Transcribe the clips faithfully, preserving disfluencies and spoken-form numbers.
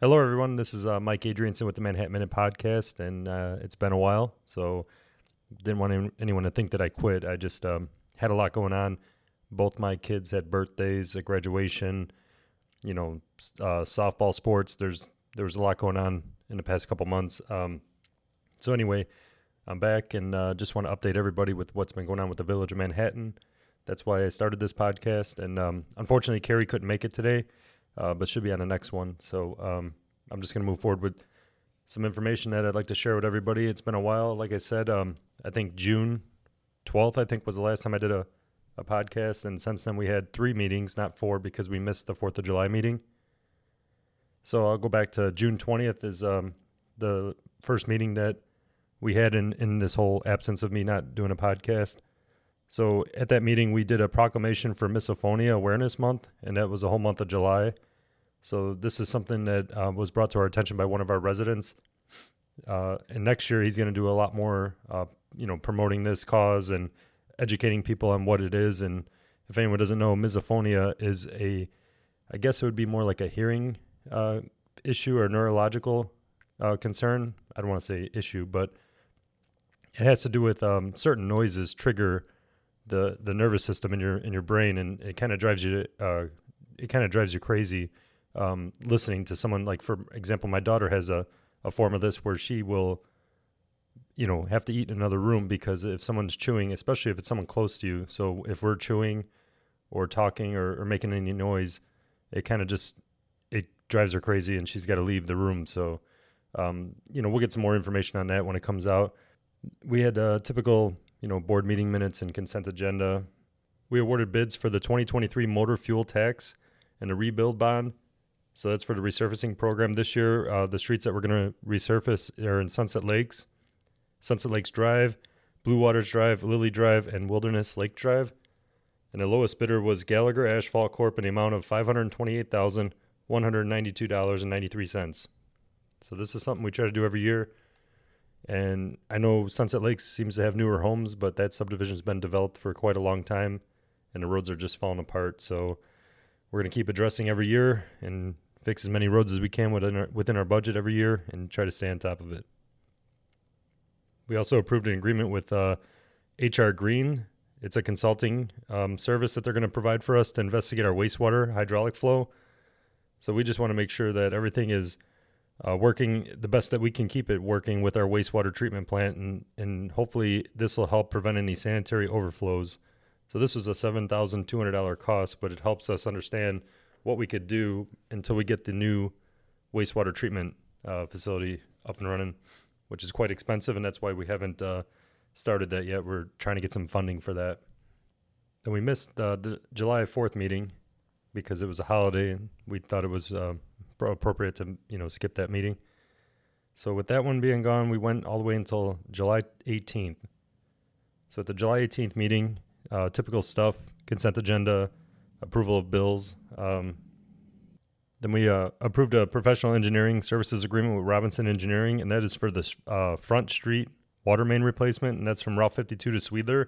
Hello, everyone. This is uh, Mike Adrianson with the Manhattan Minute Podcast, and uh, it's been a while, so didn't want anyone to think that I quit. I just um, had a lot going on. Both my kids had birthdays, a graduation, you know, uh, softball sports. There's there was a lot going on in the past couple months. Um, so anyway, I'm back, and uh, just want to update everybody with what's been going on with the Village of Manhattan. That's why I started this podcast, and um, unfortunately, Carrie couldn't make it today. Uh, but should be on the next one. So um, I'm just going to move forward with some information that I'd like to share with everybody. It's been a while. Like I said, um, I think June twelfth, I think, was the last time I did a, a podcast. And since then, we had three meetings, not four, because we missed the fourth of July meeting. So I'll go back to June twentieth is um, the first meeting that we had in, in this whole absence of me not doing a podcast. So at that meeting, we did a proclamation for Misophonia Awareness Month, and that was the whole month of July. So this is something that uh, was brought to our attention by one of our residents. Uh, and next year, he's going to do a lot more, uh, you know, promoting this cause and educating people on what it is. And if anyone doesn't know, misophonia is a, I guess it would be more like a hearing uh, issue or neurological uh, concern. I don't want to say issue, but it has to do with um, certain noises trigger the the nervous system in your in your brain, and it kind of drives you to, uh it kind of drives you crazy um listening to someone. Like, for example, my daughter has a a form of this where she will, you know, have to eat in another room because if someone's chewing, especially if it's someone close to you. So if we're chewing or talking or, or making any noise, it kind of just it drives her crazy, and she's got to leave the room. So um you know, we'll get some more information on that when it comes out. We had a typical, you know, board meeting minutes and consent agenda. We awarded bids for the twenty twenty-three motor fuel tax and a rebuild bond. So that's for the resurfacing program this year. Uh, the streets that we're going to resurface are in Sunset Lakes, Sunset Lakes Drive, Blue Waters Drive, Lily Drive, and Wilderness Lake Drive. And the lowest bidder was Gallagher Asphalt Corp in the amount of five hundred twenty-eight thousand, one hundred ninety-two dollars and ninety-three cents. So this is something we try to do every year. And I know Sunset Lakes seems to have newer homes, but that subdivision's been developed for quite a long time, and the roads are just falling apart. So we're going to keep addressing every year and fix as many roads as we can within our, within our budget every year and try to stay on top of it. We also approved an agreement with uh, H R Green. It's a consulting um, service that they're going to provide for us to investigate our wastewater hydraulic flow. So we just want to make sure that everything is Uh, working the best that we can keep it working with our wastewater treatment plant, and, and hopefully this will help prevent any sanitary overflows. So this was a seven thousand two hundred dollars cost, but it helps us understand what we could do until we get the new wastewater treatment uh, facility up and running, which is quite expensive, and that's why we haven't uh, started that yet. We're trying to get some funding for that. Then we missed uh, the July fourth meeting because it was a holiday, and we thought it was Uh, appropriate to, you know, skip that meeting. So with that one being gone, we went all the way until July eighteenth. So at the July eighteenth meeting, uh, typical stuff, consent agenda, approval of bills. Um, then we uh, approved a professional engineering services agreement with Robinson Engineering, and that is for the uh, Front Street water main replacement, and that's from Route fifty-two to Swedler.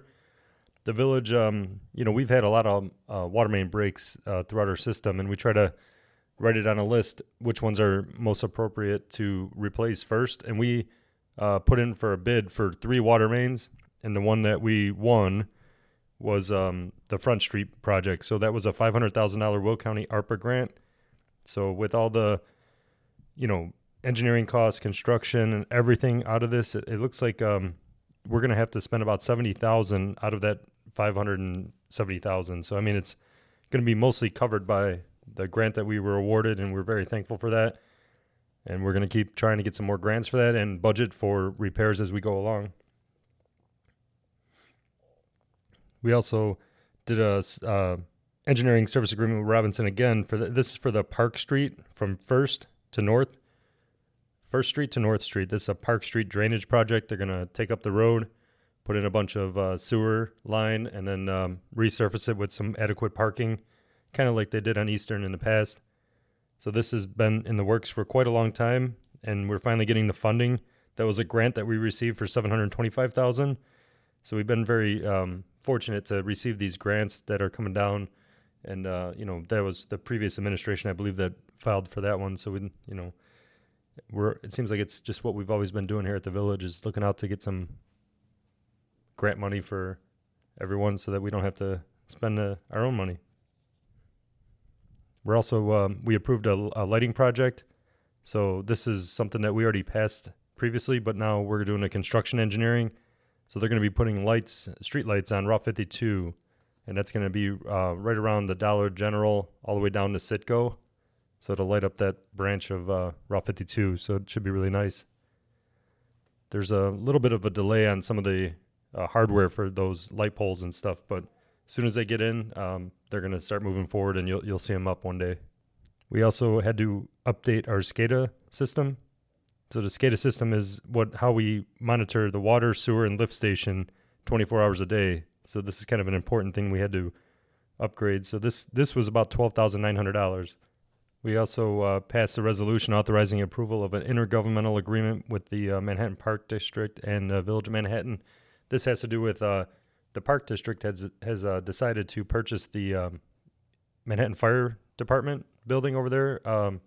The village, um, you know, we've had a lot of uh, water main breaks uh, throughout our system, and we try to write it on a list, which ones are most appropriate to replace first. And we uh, put in for a bid for three water mains. And the one that we won was um, the Front Street project. So that was a five hundred thousand dollars Will County ARPA grant. So with all the, you know, engineering costs, construction, and everything out of this, it, it looks like um, we're going to have to spend about seventy thousand dollars out of that five hundred seventy thousand dollars. So, I mean, it's going to be mostly covered by the grant that we were awarded, and we're very thankful for that. And we're going to keep trying to get some more grants for that and budget for repairs as we go along. We also did a uh, engineering service agreement with Robinson again. For the, this is for the Park Street from First to North, First Street to North Street. This is a Park Street drainage project. They're going to take up the road, put in a bunch of uh, sewer line, and then um, resurface it with some adequate parking, kind of like they did on Eastern in the past. So this has been in the works for quite a long time, and we're finally getting the funding. That was a grant that we received for seven hundred twenty-five thousand dollars. So we've been very um, fortunate to receive these grants that are coming down And, uh, you know, that was the previous administration, I believe, that filed for that one. So, we, you know, we're, it seems like it's just what we've always been doing here at the village, is looking out to get some grant money for everyone so that we don't have to spend uh, our own money. We're also, um, we approved a, a lighting project. So this is something that we already passed previously, but now we're doing a construction engineering. So they're going to be putting lights, street lights on Route fifty-two. And that's going to be uh, right around the Dollar General all the way down to Sitco. So it'll light up that branch of uh, Route fifty-two. So it should be really nice. There's a little bit of a delay on some of the uh, hardware for those light poles and stuff. But as soon as they get in, um, they're going to start moving forward, and you'll, you'll see them up one day. We also had to update our SCADA system. So the SCADA system is what how we monitor the water, sewer, and lift station twenty-four hours a day. So this is kind of an important thing we had to upgrade. So this this was about twelve thousand nine hundred dollars. We also uh, passed a resolution authorizing approval of an intergovernmental agreement with the uh, Manhattan Park District and uh, Village of Manhattan. This has to do with uh, the Park District has has uh, decided to purchase the um, Manhattan Fire Department building over there. Um,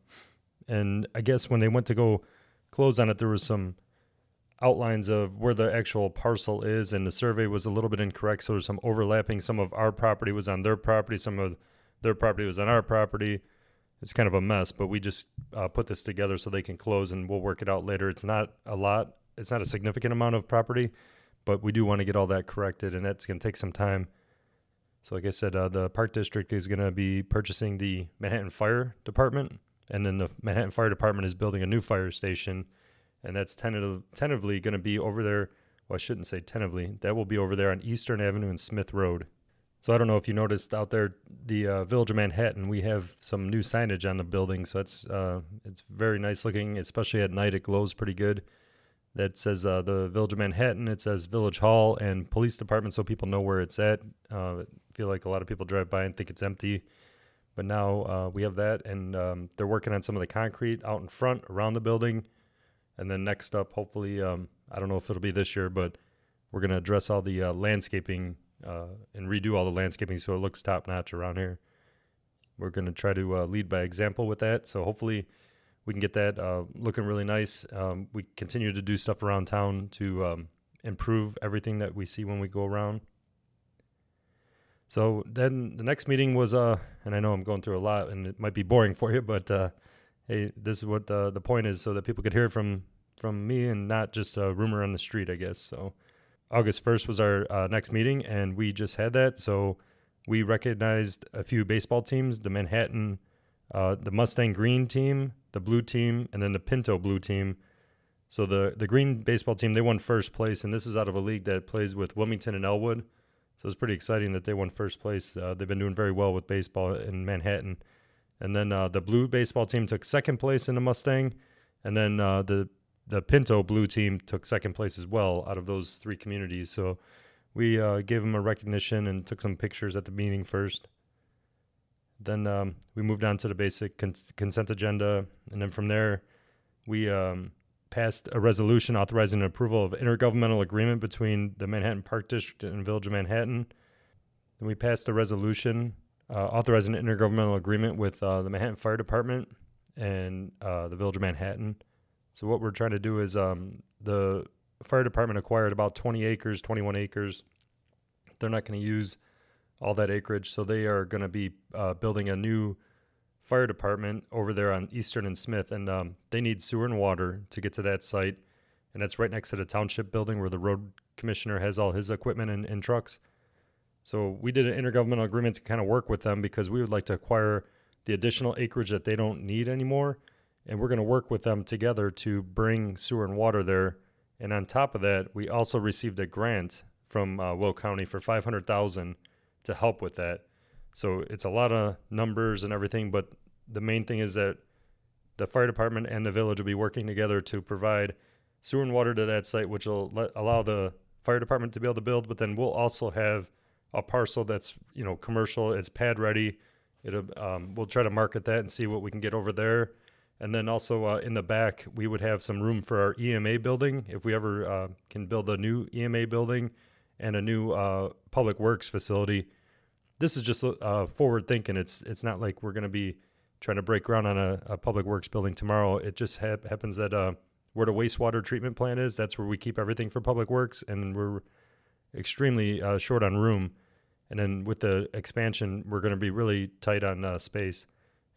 and I guess when they went to go close on it, there was some outlines of where the actual parcel is, and the survey was a little bit incorrect, so there's some overlapping. Some of our property was on their property, some of their property was on our property. It's kind of a mess, but we just uh, put this together so they can close, and we'll work it out later. It's not a lot, it's not a significant amount of property, but we do want to get all that corrected, and that's going to take some time. So like I said, uh, the Park District is going to be purchasing the Manhattan Fire Department, and then the Manhattan Fire Department is building a new fire station. And that's tentative, tentatively going to be over there. Well, I shouldn't say tentatively. That will be over there on Eastern Avenue and Smith Road. So I don't know if you noticed out there, the uh, Village of Manhattan, we have some new signage on the building. So that's uh, it's very nice looking, especially at night. It glows pretty good. That says uh, the Village of Manhattan. It says Village Hall and Police Department, so people know where it's at. Uh, I feel like a lot of people drive by and think it's empty. But now uh, we have that, and um, they're working on some of the concrete out in front around the building. And then next up, hopefully, um, I don't know if it'll be this year, but we're going to address all the uh, landscaping uh, and redo all the landscaping so it looks top-notch around here. We're going to try to uh, lead by example with that. So hopefully we can get that uh, looking really nice. Um, we continue to do stuff around town to um, improve everything that we see when we go around. So then the next meeting was, uh, and I know I'm going through a lot, and it might be boring for you, but... Uh, Hey, this is what uh, the point is, so that people could hear from from me and not just a rumor on the street, I guess. So August first was our uh, next meeting, and we just had that. So we recognized a few baseball teams, the Manhattan, uh, the Mustang Green team, the Blue team, and then the Pinto Blue team. So the, the Green baseball team, they won first place, and this is out of a league that plays with Wilmington and Elwood. So it's pretty exciting that they won first place. Uh, they've been doing very well with baseball in Manhattan. And then uh, the Blue baseball team took second place in the Mustang. And then uh, the the Pinto Blue team took second place as well out of those three communities. So we uh, gave them a recognition and took some pictures at the meeting first. Then um, we moved on to the basic cons- consent agenda. And then from there, we um, passed a resolution authorizing the approval of intergovernmental agreement between the Manhattan Park District and Village of Manhattan. Then we passed a resolution Uh, authorize an intergovernmental agreement with uh, the Manhattan Fire Department and uh, the Village of Manhattan. So what we're trying to do is um, the fire department acquired about twenty acres, twenty-one acres. They're not going to use all that acreage, so they are going to be uh, building a new fire department over there on Eastern and Smith, and um, they need sewer and water to get to that site, and that's right next to the township building where the road commissioner has all his equipment and, and trucks. So we did an intergovernmental agreement to kind of work with them because we would like to acquire the additional acreage that they don't need anymore. And we're going to work with them together to bring sewer and water there. And on top of that, we also received a grant from uh, Will County for five hundred thousand dollars to help with that. So it's a lot of numbers and everything, but the main thing is that the fire department and the village will be working together to provide sewer and water to that site, which will let, allow the fire department to be able to build, but then we'll also have a parcel that's, you know, commercial, it's pad ready. It'll, um, we'll try to market that and see what we can get over there. And then also uh, in the back, we would have some room for our E M A building. If we ever uh, can build a new E M A building and a new uh, public works facility, this is just uh, forward thinking. It's it's not like we're going to be trying to break ground on a, a public works building tomorrow. It just ha- happens that uh, where the wastewater treatment plant is, that's where we keep everything for public works, and we're extremely uh, short on room. And then with the expansion, we're going to be really tight on uh, space.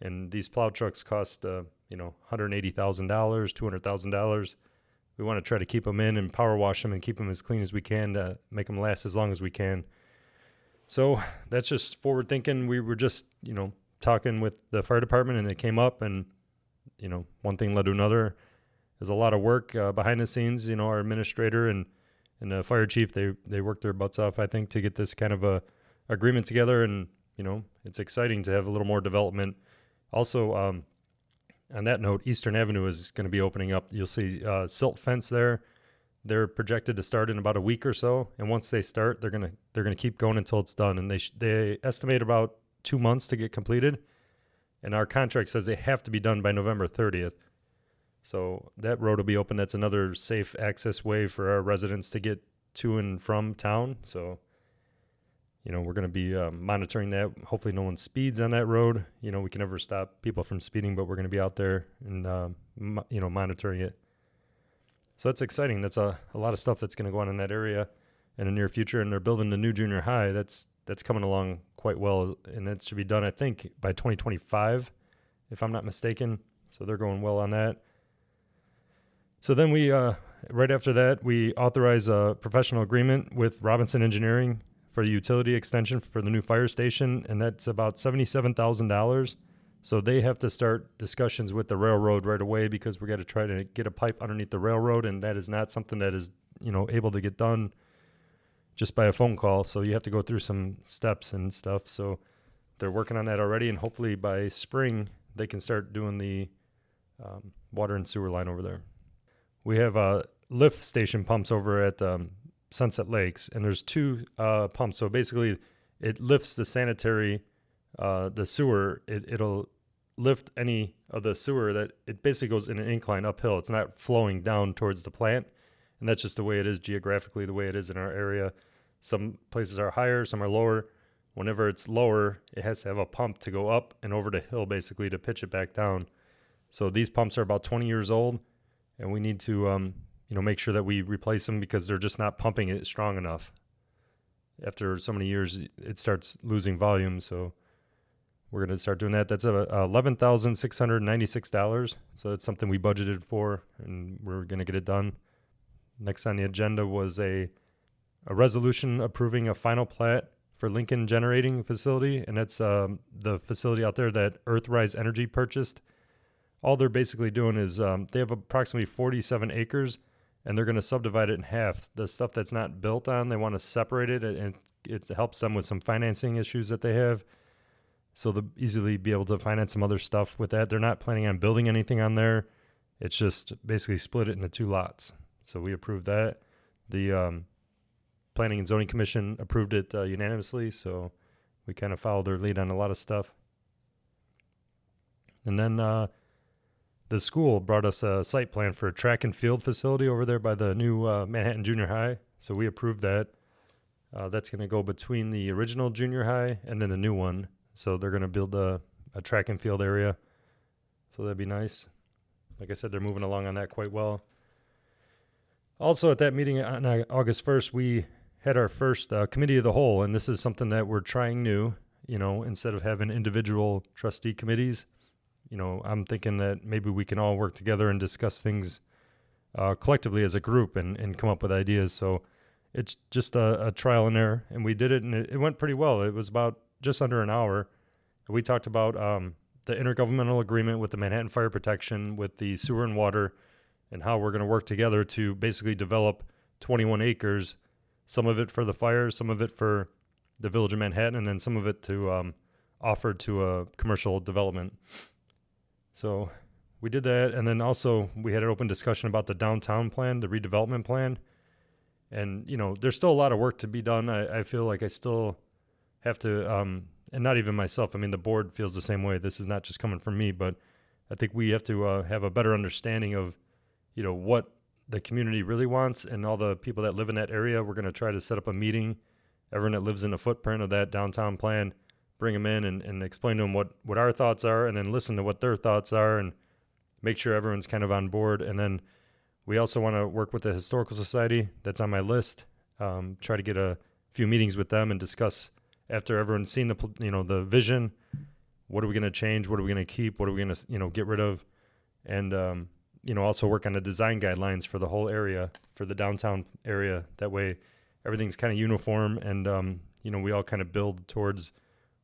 And these plow trucks cost, uh, you know, one hundred eighty thousand dollars, two hundred thousand dollars. We want to try to keep them in and power wash them and keep them as clean as we can to make them last as long as we can. So that's just forward thinking. We were just, you know, talking with the fire department, and it came up, and, you know, one thing led to another. There's a lot of work uh, behind the scenes. You know, our administrator and, and the fire chief, they, they worked their butts off, I think, to get this kind of a agreement together. And, you know, it's exciting to have a little more development. Also, um, on that note, Eastern Avenue is going to be opening up. You'll see uh, silt fence there. They're projected to start in about a week or so, and once they start, they're gonna they're gonna keep going until it's done. And they sh- they estimate about two months to get completed. And our contract says they have to be done by November thirtieth. So that road will be open. That's another safe access way for our residents to get to and from town. So, you know, we're going to be uh, monitoring that. Hopefully no one speeds on that road. You know, we can never stop people from speeding, but we're going to be out there and, uh, mo- you know, monitoring it. So that's exciting. That's a, a lot of stuff that's going to go on in that area in the near future. And they're building the new junior high. That's that's coming along quite well. And that should be done, I think, by twenty twenty-five, if I'm not mistaken. So they're going well on that. So then we, uh, right after that, we authorize a professional agreement with Robinson Engineering for the utility extension for the new fire station, and that's about seventy-seven thousand dollars. So they have to start discussions with the railroad right away, because we got to try to get a pipe underneath the railroad, and that is not something that is, you know, able to get done just by a phone call. So you have to go through some steps and stuff. So they're working on that already, and hopefully by spring they can start doing the um, water and sewer line over there. We have uh, lift station pumps over at um, Sunset Lakes, and there's two uh pumps. So basically it lifts the sanitary uh the sewer. It, it'll lift any of the sewer that it basically goes in an incline uphill. It's not flowing down towards the plant, and that's just the way it is geographically, the way it is in our area. Some places are higher, some are lower. Whenever it's lower, it has to have a pump to go up and over the hill, basically, to pitch it back down. So these pumps are about twenty years old, and we need to um you know, make sure that we replace them, because they're just not pumping it strong enough. After so many years, it starts losing volume. So we're going to start doing that. That's a eleven thousand six hundred ninety-six dollars. So that's something we budgeted for, and we're going to get it done. Next on the agenda was a, a resolution approving a final plat for Lincoln Generating Facility. And that's um, the facility out there that Earthrise Energy purchased. All they're basically doing is um, they have approximately forty-seven acres. And they're going to subdivide it in half. The stuff that's not built on, they want to separate it, and it helps them with some financing issues that they have. So they'll easily be able to finance some other stuff with that. They're not planning on building anything on there. It's just basically split it into two lots. So we approved that. The um, Planning and Zoning Commission approved it uh, unanimously, so we kind of followed their lead on a lot of stuff. And then... Uh, The school brought us a site plan for a track and field facility over there by the new uh, Manhattan Junior High. So we approved that. Uh, that's going to go between the original junior high and then the new one. So they're going to build a, a track and field area. So that'd be nice. Like I said, they're moving along on that quite well. Also at that meeting on August first, we had our first uh, committee of the whole. And this is something that we're trying new, you know, instead of having individual trustee committees. You know, I'm thinking that maybe we can all work together and discuss things uh, collectively as a group and, and come up with ideas. So it's just a, a trial and error. And we did it, and it, it went pretty well. It was about just under an hour. We talked about um, the intergovernmental agreement with the Manhattan Fire Protection, with the sewer and water, and how we're going to work together to basically develop twenty-one acres, some of it for the fire, some of it for the village of Manhattan, and then some of it to um, offer to a commercial development. So we did that, and then also we had an open discussion about the downtown plan, the redevelopment plan. And, you know, there's still a lot of work to be done. I, I feel like I still have to, um, and not even myself, I mean, the board feels the same way. This is not just coming from me, but I think we have to uh, have a better understanding of, you know, what the community really wants and all the people that live in that area. We're going to try to set up a meeting everyone that lives in the footprint of that downtown plan, bring them in and, and explain to them what, what our thoughts are, and then listen to what their thoughts are and make sure everyone's kind of on board. And then we also want to work with the Historical Society. That's on my list. Um, try to get a few meetings with them and discuss after everyone's seen the, you know, the vision, what are we going to change? What are we going to keep? What are we going to, you know, get rid of? And, um, you know, also work on the design guidelines for the whole area, for the downtown area. That way everything's kind of uniform and, um, you know, we all kind of build towards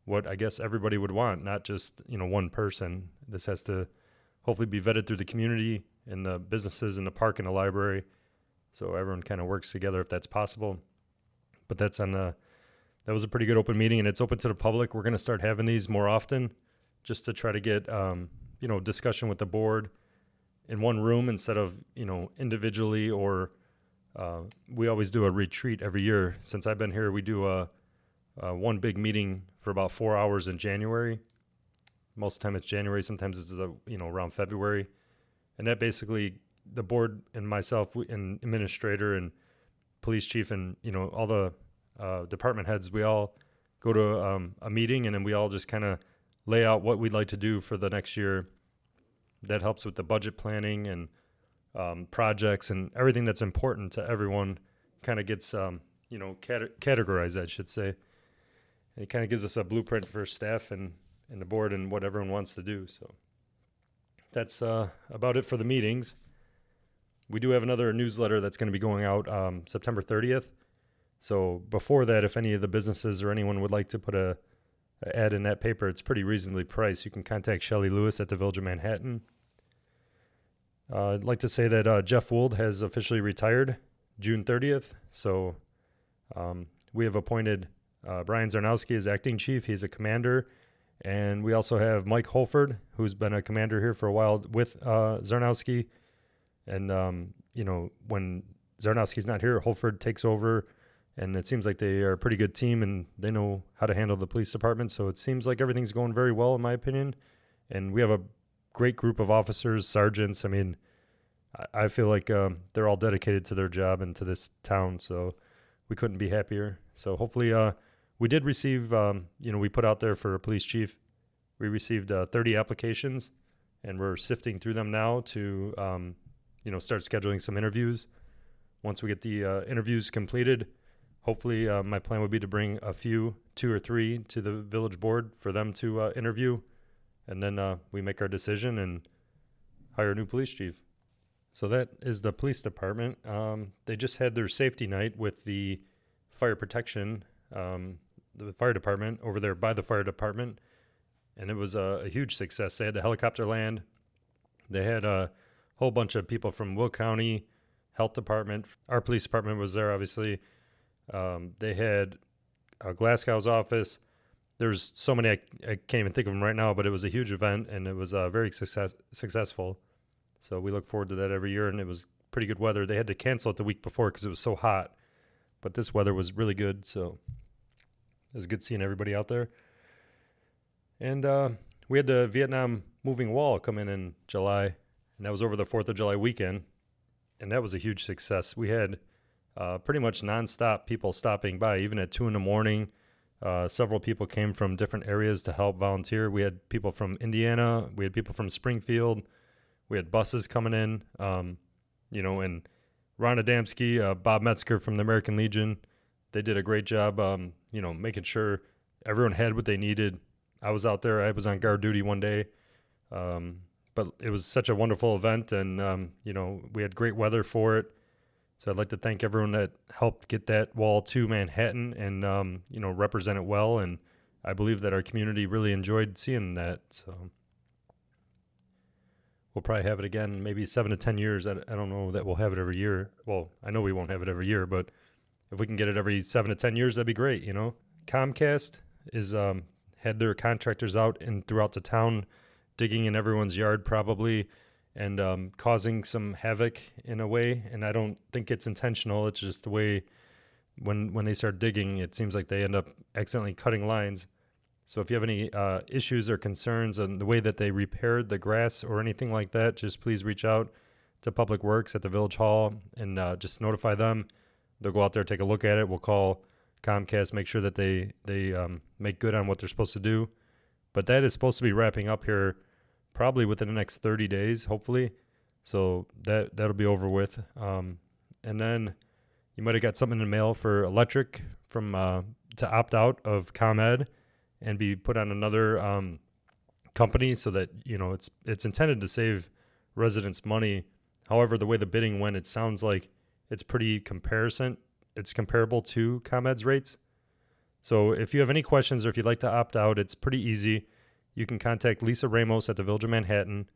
what I guess everybody would want, not just, you know, one person. This has to hopefully be vetted through the community and the businesses and the park and the library. So everyone kind of works together if that's possible. But that's on the, that was a pretty good open meeting, and it's open to the public. We're going to start having these more often just to try to get, um, you know, discussion with the board in one room instead of, you know, individually or uh, we always do a retreat every year. Since I've been here, we do a, a one big meeting for about four hours in January. Most of the time it's January. Sometimes it's, a, you know, around February. And that basically the board and myself and administrator and police chief and, you know, all the uh, department heads, we all go to um, a meeting, and then we all just kind of lay out what we'd like to do for the next year. That helps with the budget planning and um, projects and everything that's important to everyone kind of gets, um, you know, cat- categorized, I should say. And it kind of gives us a blueprint for staff and, and the board and what everyone wants to do. So that's uh, about it for the meetings. We do have another newsletter that's going to be going out um, September thirtieth. So before that, if any of the businesses or anyone would like to put a, a ad in that paper, it's pretty reasonably priced. You can contact Shelly Lewis at the Village of Manhattan. Uh, I'd like to say that uh, Jeff Wold has officially retired June thirtieth. So um, we have appointed uh, Brian Zarnowski as acting chief. He's a commander. And we also have Mike Holford, who's been a commander here for a while with uh, Zarnowski. And, um, you know, when Zarnowski's not here, Holford takes over. And it seems like they are a pretty good team, and they know how to handle the police department. So it seems like everything's going very well, in my opinion. And we have a great group of officers, sergeants. I mean, I feel like um, they're all dedicated to their job and to this town. So we couldn't be happier. So hopefully uh, we did receive, um, you know, we put out there for a police chief. We received uh, thirty applications, and we're sifting through them now to, um, you know, start scheduling some interviews. Once we get the uh, interviews completed, hopefully, uh, my plan would be to bring a few, two or three, to the village board for them to uh, interview, and then uh, we make our decision and hire a new police chief. So that is the police department. Um, they just had their safety night with the fire protection, um, the fire department over there by the fire department, and it was a, a huge success. They had the helicopter land. They had a whole bunch of people from Will County, Health Department. Our police department was there, obviously. Um, they had uh, Glasgow's office. There's so many, I, I can't even think of them right now, but it was a huge event, and it was uh, very success, successful. So we look forward to that every year, and it was pretty good weather. They had to cancel it the week before because it was so hot, but this weather was really good, so it was good seeing everybody out there. And uh, we had the Vietnam Moving Wall come in in July, and that was over the fourth of July weekend, and that was a huge success. We had Uh, pretty much nonstop people stopping by, even at two in the morning. Uh, several people came from different areas to help volunteer. We had people from Indiana. We had people from Springfield. We had buses coming in, um, you know, and Ron Adamski, uh, Bob Metzger from the American Legion. They did a great job, um, you know, making sure everyone had what they needed. I was out there. I was on guard duty one day. Um, but it was such a wonderful event, and, um, you know, we had great weather for it. So I'd like to thank everyone that helped get that wall to Manhattan and, um, you know, represent it well. And I believe that our community really enjoyed seeing that. So we'll probably have it again, maybe seven to ten years. I, I don't know that we'll have it every year. Well, I know we won't have it every year, but if we can get it every seven to ten years, that'd be great. You know, Comcast is um, had their contractors out and throughout the town digging in everyone's yard probably. And um, causing some havoc in a way, and I don't think it's intentional. It's just the way when when they start digging, it seems like they end up accidentally cutting lines. So if you have any uh, issues or concerns on the way that they repaired the grass or anything like that, just please reach out to Public Works at the Village Hall and uh, just notify them. They'll go out there, take a look at it. We'll call Comcast, make sure that they, they um, make good on what they're supposed to do. But that is supposed to be wrapping up here probably within the next thirty days, hopefully. So that, that'll be over with. Um, and then you might have got something in the mail for electric from uh, to opt out of ComEd and be put on another um, company so that, you know, it's it's intended to save residents money. However, the way the bidding went, it sounds like it's pretty comparison. It's comparable to ComEd's rates. So if you have any questions or if you'd like to opt out, it's pretty easy. You can contact Lisa Ramos at the Village of Manhattan,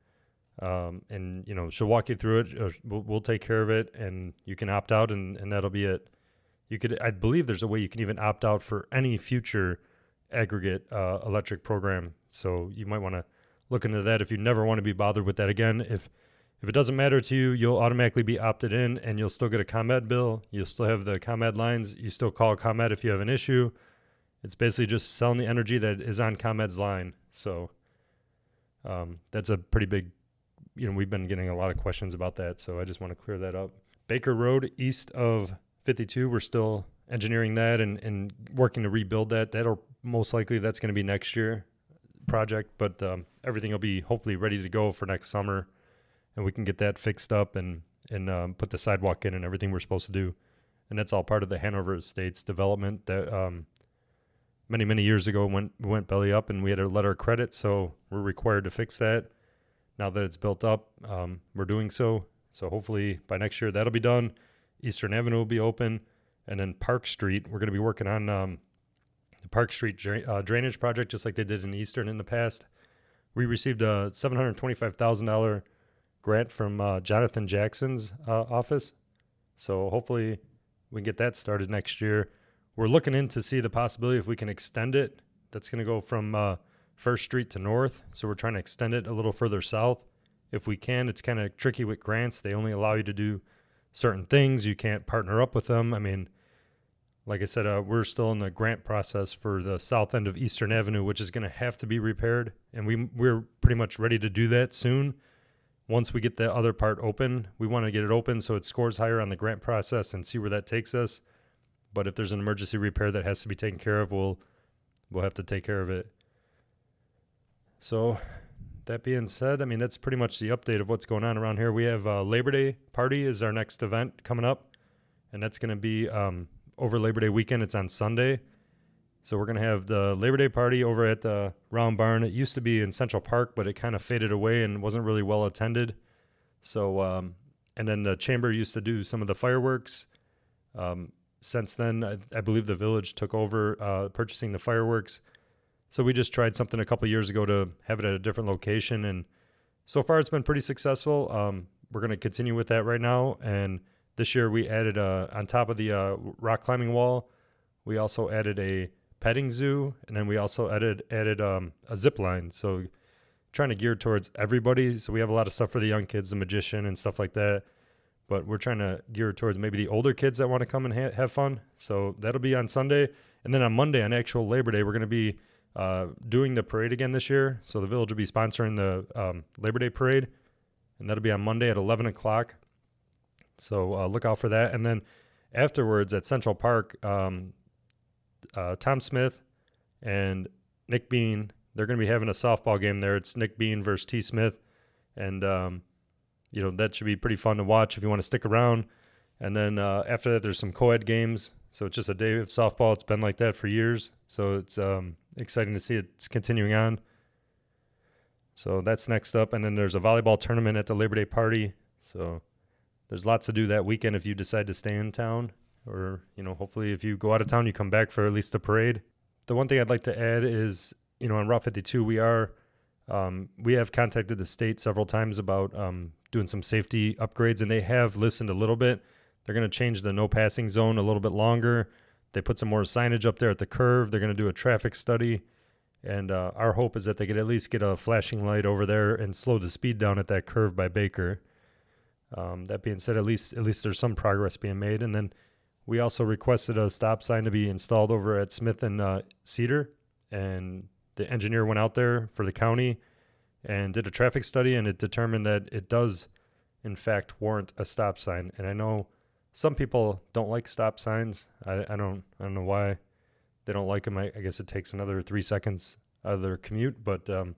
um, and you know she'll walk you through it. Or we'll, we'll take care of it, and you can opt out, and, and that'll be it. You could, I believe, there's a way you can even opt out for any future aggregate uh, electric program. So you might want to look into that if you never want to be bothered with that again. If if it doesn't matter to you, you'll automatically be opted in, and you'll still get a ComEd bill. You'll still have the ComEd lines. You still call ComEd if you have an issue. It's basically just selling the energy that is on ComEd's line. So um, that's a pretty big, you know, we've been getting a lot of questions about that. So I just want to clear that up. Baker Road, east of fifty-two, we're still engineering that and, and working to rebuild that. That'll most likely, that's going to be next year project, but um, everything will be hopefully ready to go for next summer. And we can get that fixed up and, and um, put the sidewalk in and everything we're supposed to do. And that's all part of the Hanover Estates development that, um, many, many years ago went went belly up and we had a letter of credit, so we're required to fix that. Now that it's built up, um, we're doing so. So hopefully by next year that'll be done. Eastern Avenue will be open. And then Park Street, we're going to be working on um, the Park Street dra- uh, drainage project just like they did in Eastern in the past. We received a seven hundred twenty-five thousand dollars grant from uh, Jonathan Jackson's uh, office. So hopefully we can get that started next year. We're looking in to see the possibility if we can extend it. That's going to go from uh, First Street to North, so we're trying to extend it a little further south. If we can, it's kind of tricky with grants. They only allow you to do certain things. You can't partner up with them. I mean, like I said, uh, we're still in the grant process for the south end of Eastern Avenue, which is going to have to be repaired, and we, we're pretty much ready to do that soon. Once we get the other part open, we want to get it open so it scores higher on the grant process and see where that takes us. But if there's an emergency repair that has to be taken care of, we'll we'll have to take care of it. So that being said, I mean, that's pretty much the update of what's going on around here. We have uh, Labor Day party is our next event coming up, and that's going to be um, over Labor Day weekend. It's on Sunday. So we're going to have the Labor Day party over at the Round Barn. It used to be in Central Park, but it kind of faded away and wasn't really well attended. So um, and then the Chamber used to do some of the fireworks. Um Since then, I, I believe the village took over uh, purchasing the fireworks. So we just tried something a couple years ago to have it at a different location. And so far, it's been pretty successful. Um, we're going to continue with that right now. And this year, we added, uh, on top of the uh, rock climbing wall, we also added a petting zoo. And then we also added, added um, a zip line. So trying to gear towards everybody. So we have a lot of stuff for the young kids, the magician and stuff like that. But we're trying to gear towards maybe the older kids that want to come and ha- have fun. So that'll be on Sunday. And then on Monday, on actual Labor Day, we're going to be uh, doing the parade again this year. So the village will be sponsoring the um, Labor Day parade. And that'll be on Monday at eleven o'clock. So uh, look out for that. And then afterwards at Central Park, um, uh, Tom Smith and Nick Bean, they're going to be having a softball game there. It's Nick Bean versus T. Smith. And um you know, that should be pretty fun to watch if you want to stick around. And then uh, after that, there's some co-ed games. So it's just a day of softball. It's been like that for years. So it's um, exciting to see it's continuing on. So that's next up. And then there's a volleyball tournament at the Labor Day party. So there's lots to do that weekend if you decide to stay in town. Or, you know, hopefully if you go out of town, you come back for at least the parade. The one thing I'd like to add is, you know, on Route fifty-two, we are um, we have contacted the state several times about um, – doing some safety upgrades, and they have listened a little bit. They're going to change the no passing zone a little bit longer. They put some more signage up there at the curve. They're going to do a traffic study, and uh, our hope is that they could at least get a flashing light over there and slow the speed down at that curve by Baker. Um, that being said, at least at least there's some progress being made. And then we also requested a stop sign to be installed over at Smith and uh, Cedar, and the engineer went out there for the county and did a traffic study, and it determined that it does, in fact, warrant a stop sign. And I know Some people don't like stop signs. I, I don't I don't know why they don't like them. I, I guess it takes another three seconds out of their commute. But um,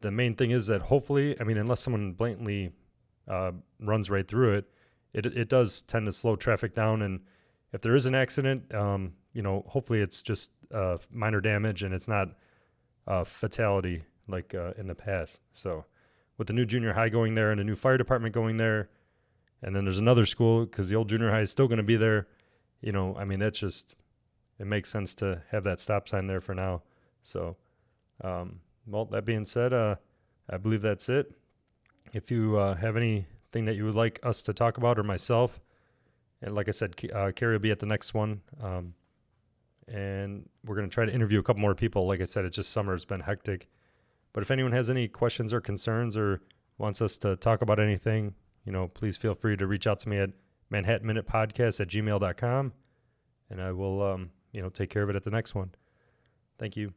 the main thing is that hopefully, I mean, unless someone blatantly uh, runs right through it, it it does tend to slow traffic down. And if there is an accident, um, you know, hopefully it's just uh, minor damage and it's not uh, fatality like uh, in the past. So with the new junior high going there and a new fire department going there, and then there's another school because the old junior high is still going to be there, you know, I mean, that's just, it makes sense to have that stop sign there for now. So, um, well, that being said, uh, I believe that's it. If you uh, have anything that you would like us to talk about or myself, and like I said, uh, Carrie will be at the next one. Um, and we're going to try to interview a couple more people. Like I said, it's just summer. It's been hectic. But if anyone has any questions or concerns or wants us to talk about anything, you know, please feel free to reach out to me at Manhattan Minute Podcast at gmail dot com. And I will, um, you know, take care of it at the next one. Thank you.